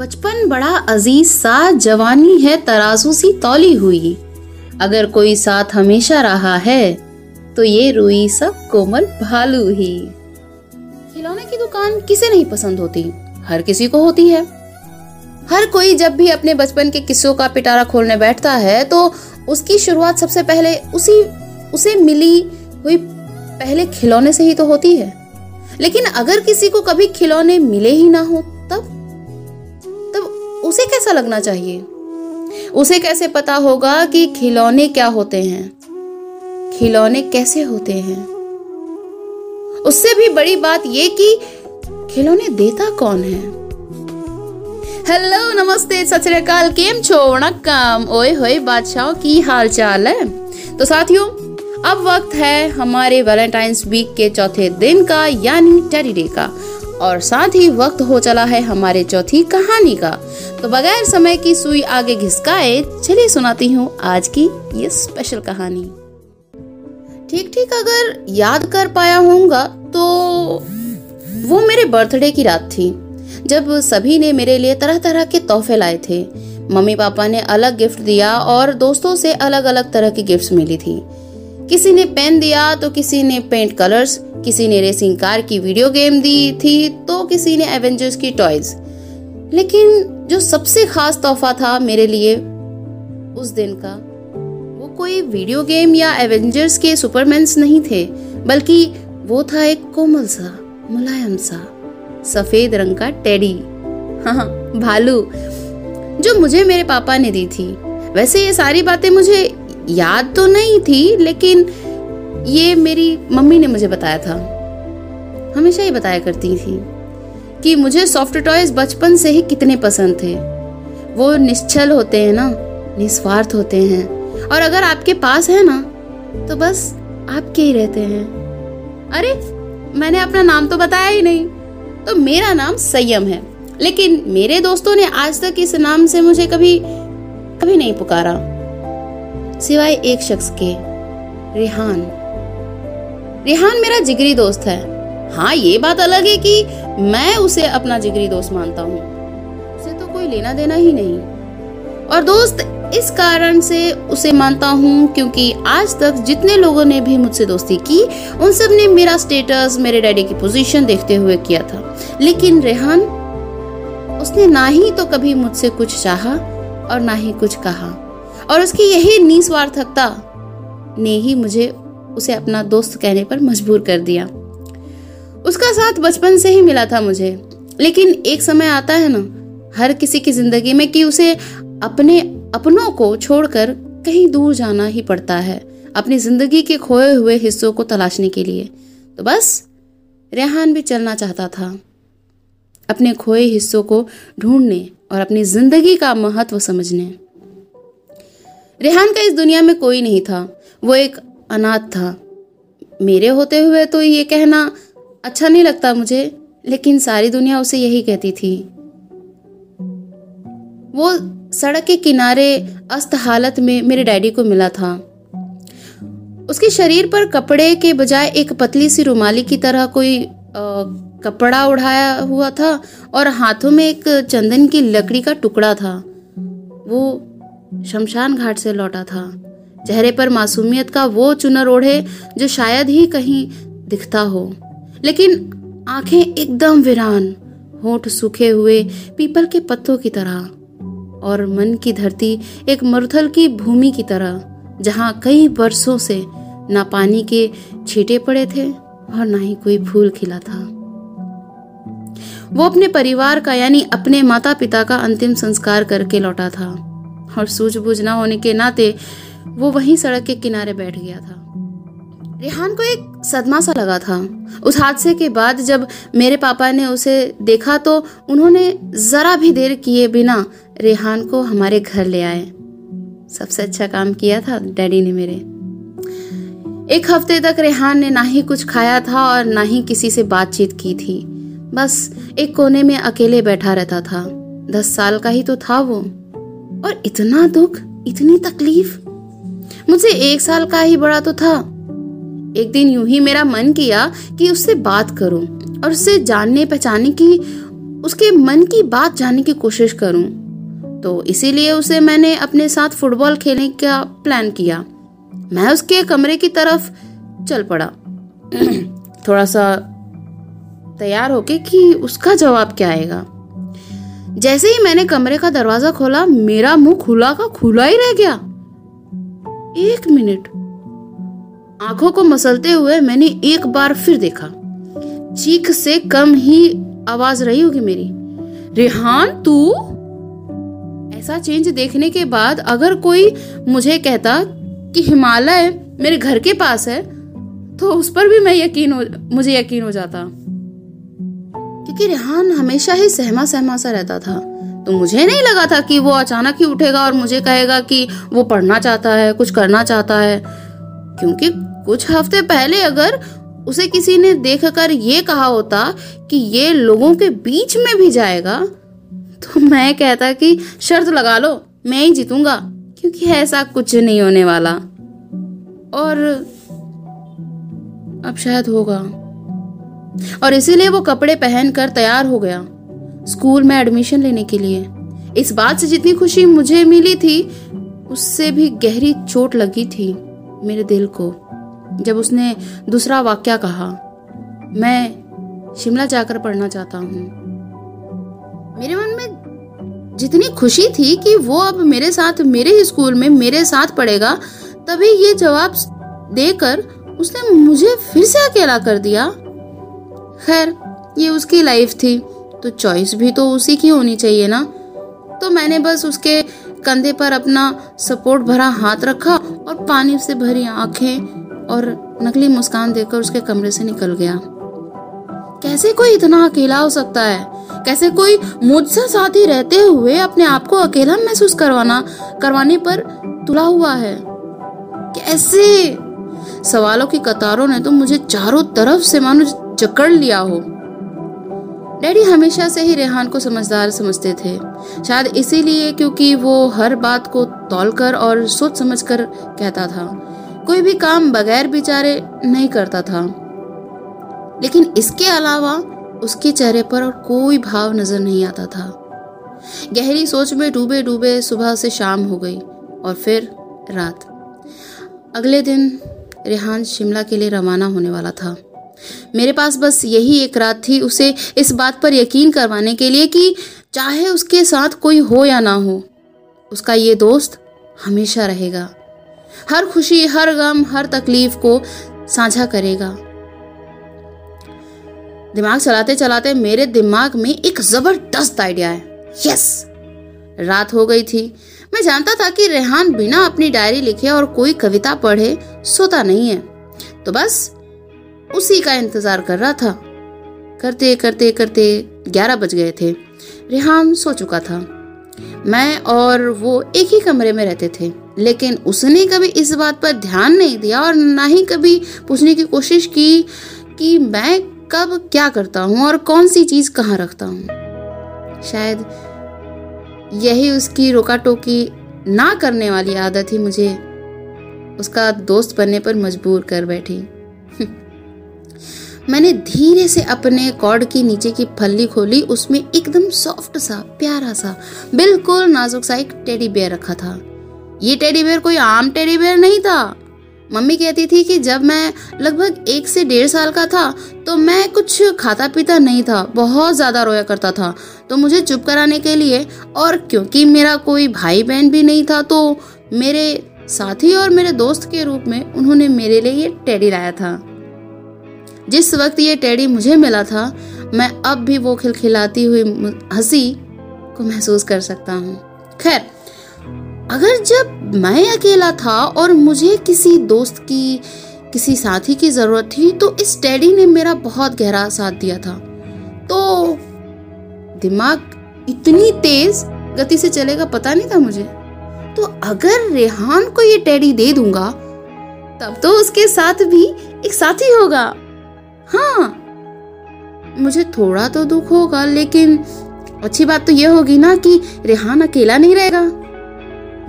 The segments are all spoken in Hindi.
बचपन बड़ा अजीज सा, जवानी है तराजू सी तौली हुई। अगर कोई साथ हमेशा रहा है तो ये रूई सब कोमल भालू ही। खिलौने की दुकान किसे नहीं पसंद होती, हर किसी को होती है। हर कोई जब भी अपने बचपन के किस्सों का पिटारा खोलने बैठता है तो उसकी शुरुआत सबसे पहले उसे मिली हुई पहले खिलौने से ही तो होती है। लेकिन अगर किसी को कभी खिलौने मिले ही ना हो तब उसे कैसा लगना चाहिए? उसे कैसे पता होगा कि खिलौने क्या होते हैं, खिलौने कैसे होते हैं? उससे भी बड़ी बात ये कि खिलौने देता कौन है। हेलो, नमस्ते, सत श्री अकाल, केम छो, वणक्कम, ओए होए बादशाहों, की हाल चाल है? तो साथियों, अब वक्त है हमारे वैलेंटाइंस वीक के चौथे दिन का, यानी टैडी डे का, और साथ ही वक्त हो चला है हमारे चौथी कहानी का। तो बगैर समय की सुई आगे घिसकाए चलिए सुनाती हूँ आज की ये स्पेशल कहानी। ठीक अगर याद कर पाया होऊंगा तो वो मेरे बर्थडे की रात थी, जब सभी ने मेरे लिए तरह तरह के तोहफे लाए थे। मम्मी पापा ने अलग गिफ्ट दिया और दोस्तों से अलग अलग तरह की गिफ्ट मिली थी। किसी ने पेन दिया तो किसी ने पेंट कलर्स, किसी ने रेसिंग कार की वीडियो गेम दी थी तो किसी ने एवेंजर्स की टॉयज। लेकिन जो सबसे खास तोहफा था मेरे लिए उस दिन का, वो कोई वीडियो गेम या एवेंजर्स के सुपरमैन्स नहीं थे, बल्कि वो था एक कोमल सा, मुलायम सा, सफेद रंग का टेडी, हाँ, भालू, जो मुझे मेरे पापा ने दी थी। वैसे ये सारी बातें मुझे याद तो नहीं थी, लेकिन ये मेरी मम्मी ने मुझे बताया था। हमेशा ही बताया करती थी कि मुझे सॉफ्ट टॉयज बचपन से ही कितने पसंद थे। वो निश्चल होते हैं ना, निस्वार्थ होते हैं, और अगर आपके पास है ना तो बस आपके ही रहते हैं। अरे, मैंने अपना नाम तो बताया ही नहीं, तो मेरा नाम संयम है, लेकिन मेरे दोस्तों ने आज तक इस नाम से मुझे कभी नहीं पुकारा, सिवाय एक शख्स के, रेहान। रेहान मेरा जिगरी दोस्त है। हाँ, ये बात अलग है कि मैं उसे अपना जिगरी दोस्त मानता हूँ, उसे तो कोई लेना देना ही नहीं, और दोस्त इस कारण से उसे मानता हूँ क्योंकि आज तक जितने लोगों ने भी मुझसे दोस्ती की उन सब ने मेरा स्टेटस, मेरे डैडी की पोजीशन देखते हुए किया था। लेकिन रेहान, उसने ना ही तो कभी मुझसे कुछ चाहा और ना ही कुछ कहा, और उसकी यही निस्वार्थकता ने ही मुझे उसे अपना दोस्त कहने पर मजबूर कर दिया। उसका साथ बचपन से ही मिला था मुझे, लेकिन एक समय आता है ना हर किसी की जिंदगी में कि उसे अपने अपनों को छोड़कर कहीं दूर जाना ही पड़ता है, अपनी जिंदगी के खोए हुए हिस्सों को तलाशने के लिए। तो बस रेहान भी चलना चाहता था अपने खोए हिस्सों को ढूंढने और अपनी जिंदगी का महत्व समझने। रेहान का इस दुनिया में कोई नहीं था, वो एक अनाथ था। मेरे होते हुए तो ये कहना अच्छा नहीं लगता मुझे, लेकिन सारी दुनिया उसे यही कहती थी। वो सड़क के किनारे अस्त हालत में मेरे डैडी को मिला था। उसके शरीर पर कपड़े के बजाय एक पतली सी रुमाली की तरह कोई कपड़ा उड़ाया हुआ था और हाथों में एक चंदन की लकड़ी का टुकड़ा था। वो शमशान घाट से लौटा था, चेहरे पर मासूमियत का वो चुनर ओढ़े जो शायद ही कहीं दिखता हो, लेकिन आंखें एकदम वीरान, होंठ सूखे हुए पीपल के पत्तों की तरह, और मन की धरती एक मरुथल की भूमि की तरह, जहां कई बरसों से ना पानी के छींटे पड़े थे और ना ही कोई फूल खिला था। वो अपने परिवार का, यानी अपने माता पिता का अंतिम संस्कार करके लौटा था, और सूझबूझ ना होने के नाते वो वहीं सड़क के किनारे बैठ गया था। रेहान को एक सदमा सा लगा था उस हादसे के बाद। जब मेरे पापा ने उसे देखा तो उन्होंने जरा भी देर किए बिना रेहान को हमारे घर ले आए। सबसे अच्छा काम किया था डैडी ने मेरे। एक हफ्ते तक रेहान ने ना ही कुछ खाया था और ना ही किसी से बातचीत की थी, बस एक कोने में अकेले बैठा रहता था। 10 साल का ही तो था वो, और इतना दुख, इतनी तकलीफ। मुझसे 1 साल का ही बड़ा तो था। एक दिन यूं ही मेरा मन किया कि उससे बात करूं और उससे जानने पहचानने की उसके मन की बात जानने की कोशिश करूं। तो इसीलिए उसे मैंने अपने साथ फुटबॉल खेलने का प्लान किया। मैं उसके कमरे की तरफ चल पड़ा, थोड़ा सा तैयार होके कि उसका जवाब क्या आएगा। जैसे ही मैंने कमरे का दरवाजा खोला, मेरा मुंह खुला का खुला ही रह गया। एक मिनट, आंखों को मसलते हुए मैंने एक बार फिर देखा। चीख से कम ही आवाज रही होगी मेरी, रेहान तू? ऐसा चेंज देखने के बाद अगर कोई मुझे कहता कि हिमालय मेरे घर के पास है तो उस पर भी मुझे यकीन हो जाता, क्योंकि रेहान हमेशा ही सहमा सहमा सा रहता था। तो मुझे नहीं लगा था कि वो अचानक ही उठेगा और मुझे कहेगा कि वो पढ़ना चाहता है, कुछ करना चाहता है, क्योंकि कुछ हफ्ते पहले अगर उसे किसी ने देखकर ये कहा होता कि ये लोगों के बीच में भी जाएगा तो मैं कहता कि शर्त लगा लो, मैं ही जीतूंगा, क्योंकि ऐसा कुछ नहीं होने वाला। और अब शायद होगा, और इसीलिए वो कपड़े पहनकर तैयार हो गया स्कूल में एडमिशन लेने के लिए। इस बात से जितनी खुशी मुझे मिली थी, उससे भी गहरी चोट लगी थी मेरे दिल को जब उसने दूसरा वाक्या कहा, मैं शिमला जाकर पढ़ना चाहता हूँ। मेरे मन में जितनी खुशी थी कि वो अब मेरे साथ, मेरे ही स्कूल में मेरे साथ पढ़ेगा, तभी ये जवाब देकर उसने मुझे फिर से अकेला कर दिया। खैर, ये उसकी लाइफ थी तो चॉइस भी तो उसी की होनी चाहिए ना। तो मैंने बस उसके कंधे पर अपना सपोर्ट भरा हाथ रखा और पानी से भरी आंखें और नकली मुस्कान देकर उसके कमरे से निकल गया। कैसे कोई इतना अकेला हो सकता है? कैसे कोई मुझसे साथी रहते हुए अपने आप को अकेला महसूस करवाने पर तुला हुआ है? कैसे? सवालों की कतारों ने तो मुझे चारों तरफ से मानो जकड़ लिया हो। डैडी हमेशा से ही रेहान को समझदार समझते थे, शायद इसीलिए क्योंकि वो हर बात को तौलकर और सोच समझकर कहता था, कोई भी काम बगैर विचारे नहीं करता था। लेकिन इसके अलावा उसके चेहरे पर और कोई भाव नजर नहीं आता था। गहरी सोच में डूबे डूबे सुबह से शाम हो गई और फिर रात। अगले दिन रेहान शिमला के लिए रवाना होने वाला था। मेरे पास बस यही एक रात थी उसे इस बात पर यकीन करवाने के लिए कि चाहे उसके साथ कोई हो या ना हो, उसका ये दोस्त हमेशा रहेगा, हर खुशी, हर गम, हर तकलीफ को साझा करेगा। दिमाग चलाते चलाते मेरे दिमाग में एक जबरदस्त आइडिया है। यस, रात हो गई थी। मैं जानता था कि रेहान बिना अपनी डायरी लिखे और कोई कविता पढ़े सोता नहीं है, तो बस उसी का इंतजार कर रहा था। करते करते करते 11 बज गए थे। रेहान सो चुका था। मैं और वो एक ही कमरे में रहते थे, लेकिन उसने कभी इस बात पर ध्यान नहीं दिया और ना ही कभी पूछने की कोशिश की कि मैं कब क्या करता हूँ और कौन सी चीज कहाँ रखता हूँ। शायद यही उसकी रोका टोकी ना करने वाली आदत ही मुझे उसका दोस्त बनने पर मजबूर कर बैठी। मैंने धीरे से अपने कॉर्ड की नीचे की फल्ली खोली। उसमें एकदम सॉफ्ट सा, प्यारा सा, बिल्कुल नाजुक सा एक टेडी बेयर रखा था। ये टेडी बेयर कोई आम टेडी बेयर नहीं था। मम्मी कहती थी कि जब मैं लगभग 1 से 1.5 साल का था तो मैं कुछ खाता पीता नहीं था, बहुत ज्यादा रोया करता था, तो मुझे चुप कराने के लिए, और क्योंकि मेरा कोई भाई बहन भी नहीं था तो मेरे साथी और मेरे दोस्त के रूप में उन्होंने मेरे लिए ये टेडी लाया था। जिस वक्त ये टेडी मुझे मिला था, मैं अब भी वो खिलखिलाती हुई हंसी को महसूस कर सकता हूँ। खैर, अगर जब मैं अकेला था और मुझे किसी दोस्त की, किसी साथी की जरूरत थी, तो इस टेडी ने मेरा बहुत गहरा साथ दिया था। तो दिमाग इतनी तेज गति से चलेगा पता नहीं था मुझे। तो अगर रेहान को ये टेडी दे दूंगा तब तो उसके साथ भी एक साथी होगा। हाँ, मुझे थोड़ा तो दुख होगा, लेकिन अच्छी बात तो ये होगी ना कि रेहान अकेला नहीं रहेगा।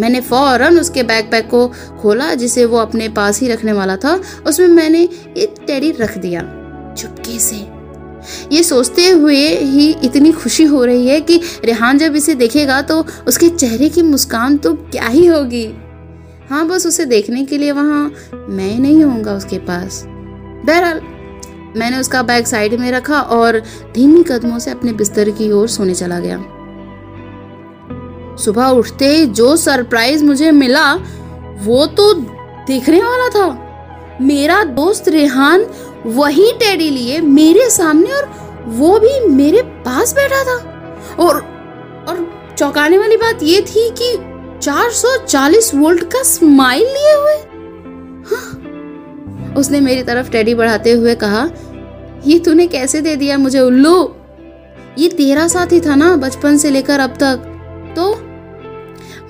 मैंने फौरन उसके बैकपैक को खोला जिसे वो अपने पास ही रखने वाला था। उसमें मैंने एक टेडी रख दिया चुपके से। ये सोचते हुए ही इतनी खुशी हो रही है कि रेहान जब इसे देखेगा तो उसके चेहरे की मुस्कान तो क्या ही होगी। हाँ, बस उसे देखने के लिए वहाँ मैं नहीं होऊंगा उसके पास। बहरहाल मैंने उसका बैग साइड में रखा और धीमी कदमों से अपने बिस्तर की ओर सोने चला गया। सुबह उठते ही जो सरप्राइज मुझे मिला वो तो देखने वाला था। मेरा दोस्त रेहान वही टेडी लिए मेरे सामने और वो भी मेरे पास बैठा था। और चौंकाने वाली बात ये थी कि 440 वोल्ट का स्माइल लिए हुए। हाँ, उसने मेरी तरफ टेडी बढ़ाते हुए कहा, ये तूने कैसे दे दिया मुझे उल्लू? ये तेरा साथी था ना बचपन से लेकर अब तक। तो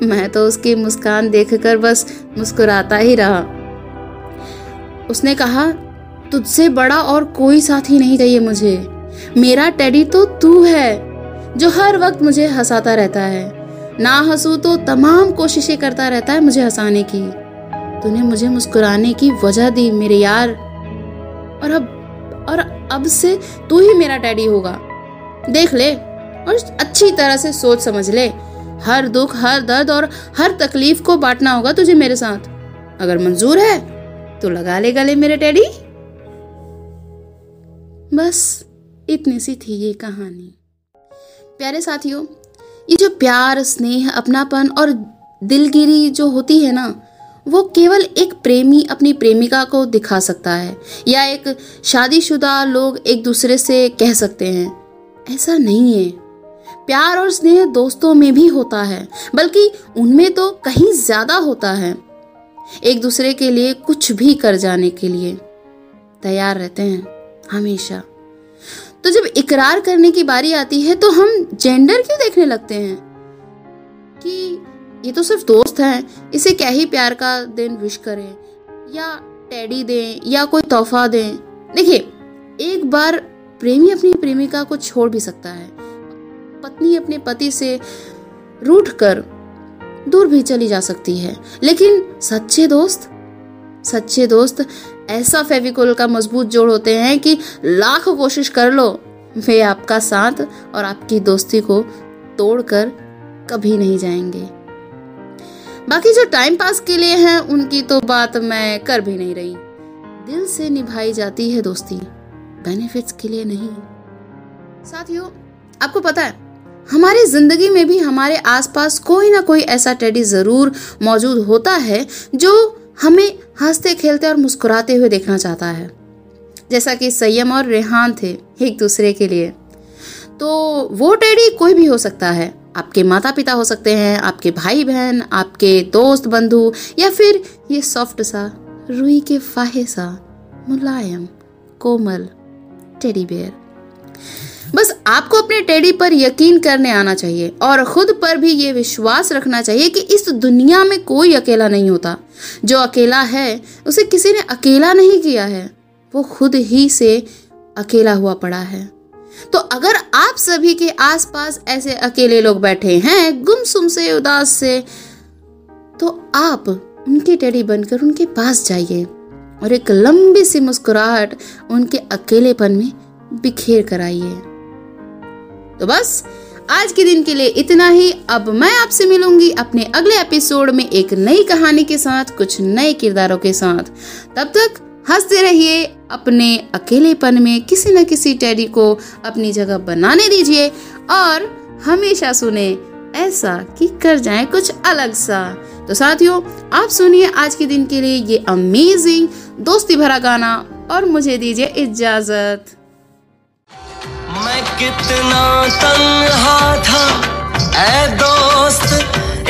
मैं तो उसकी मुस्कान देखकर बस मुस्कुराता ही रहा। उसने कहा, तुझसे बड़ा और कोई साथी नहीं चाहिए मुझे। मेरा टेडी तो तू है जो हर वक्त मुझे हंसाता रहता है। ना हंसू तो तमाम कोशिशें करता रहता है मुझे हंसाने की। तूने मुझे मुस्कुराने की वजह दी मेरे यार। और अब से तू ही मेरा टेडी होगा। देख ले और अच्छी तरह से सोच समझ ले। हर दुख, हर दर्द और हर तकलीफ को बांटना होगा तुझे मेरे साथ। अगर मंजूर है तो लगा ले गले मेरे टेडी। बस इतनी सी थी ये कहानी। प्यारे साथियों, ये जो प्यार, स्नेह, अपनापन और दिलगिरी जो होती है ना, वो केवल एक प्रेमी अपनी प्रेमिका को दिखा सकता है या एक शादीशुदा लोग एक दूसरे से कह सकते हैं। ऐसा नहीं है। प्यार और स्नेह दोस्तों में भी होता है, बल्कि उनमें तो कहीं ज्यादा होता है। एक दूसरे के लिए कुछ भी कर जाने के लिए तैयार रहते हैं हमेशा। तो जब इकरार करने की बारी आती है तो हम जेंडर क्यों देखने लगते हैं कि ये तो सिर्फ दोस्त हैं, इसे क्या ही प्यार का दिन विश करें या टेडी दें या कोई तोहफा दें। देखिए, एक बार प्रेमी अपनी प्रेमिका को छोड़ भी सकता है, पत्नी अपने पति से रूठकर दूर भी चली जा सकती है, लेकिन सच्चे दोस्त ऐसा फेविकोल का मजबूत जोड़ होते हैं कि लाखों कोशिश कर लो, वे आपका साथ और आपकी दोस्ती को तोड़कर कभी नहीं जाएंगे। बाकी जो टाइम पास के लिए हैं उनकी तो बात मैं कर भी नहीं रही। दिल से निभाई जाती है दोस्ती, बेनिफिट्स के लिए नहीं। साथियों, आपको पता है हमारी जिंदगी में भी हमारे आसपास कोई ना कोई ऐसा टेडी जरूर मौजूद होता है जो हमें हंसते खेलते और मुस्कुराते हुए देखना चाहता है, जैसा कि सय्यम और रेहान थे एक दूसरे के लिए। तो वो टेडी कोई भी हो सकता है। आपके माता पिता हो सकते हैं, आपके भाई बहन, आपके दोस्त बंधु, या फिर ये सॉफ्ट सा, रूई के फाहे सा, मुलायम कोमल टेडी बेयर। बस आपको अपने टेडी पर यकीन करने आना चाहिए और खुद पर भी ये विश्वास रखना चाहिए कि इस दुनिया में कोई अकेला नहीं होता। जो अकेला है उसे किसी ने अकेला नहीं किया है, वो खुद ही से अकेला हुआ पड़ा है। तो अगर आप सभी के आसपास ऐसे अकेले लोग बैठे हैं, गुमसुम से, उदास से, तो आप उनके टेडी बनकर उनके पास जाइए और एक लंबी सी मुस्कुराहट उनके अकेलेपन में बिखेर कर आइए। तो बस आज के दिन के लिए इतना ही। अब मैं आपसे मिलूंगी अपने अगले एपिसोड में एक नई कहानी के साथ, कुछ नए किरदारों के साथ। तब तक हंसते रहिए, अपने अकेलेपन में किसी न किसी टेडी को अपनी जगह बनाने दीजिए और हमेशा सुने ऐसा कि कर जाए कुछ अलग सा। तो साथियों, आप सुनिए आज के दिन के लिए ये अमेजिंग दोस्ती भरा गाना और मुझे दीजिए इजाजत। मैं कितना तन्हा था ऐ दोस्त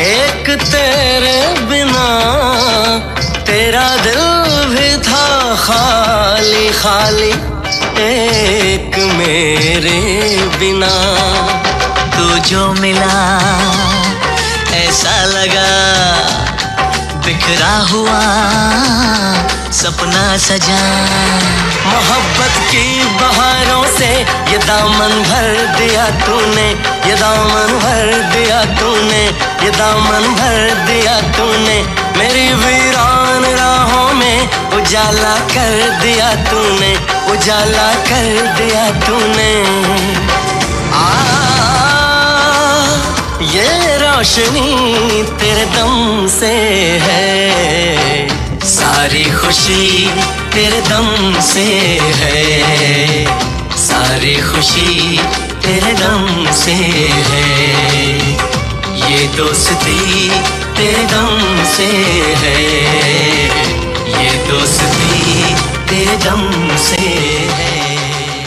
एक तेरे बिना, तेरा दिल भी था खाली खाली एक मेरे बिना। तू जो मिला ऐसा लगा बिखरा हुआ सपना सजा। मोहब्बत की बहारों से ये दामन भर दिया तूने, ये दामन भर दिया तूने। ये दामन भर दिया तूने, मेरी वीरान राहों में उजाला कर दिया तूने, उजाला कर दिया तूने। आ ये रोशनी तेरे दम से है, सारी खुशी तेरे दम से है, सारी खुशी तेरे दम से है, ये दोस्ती तेरे दम से है, ये दोस्ती तेरे दम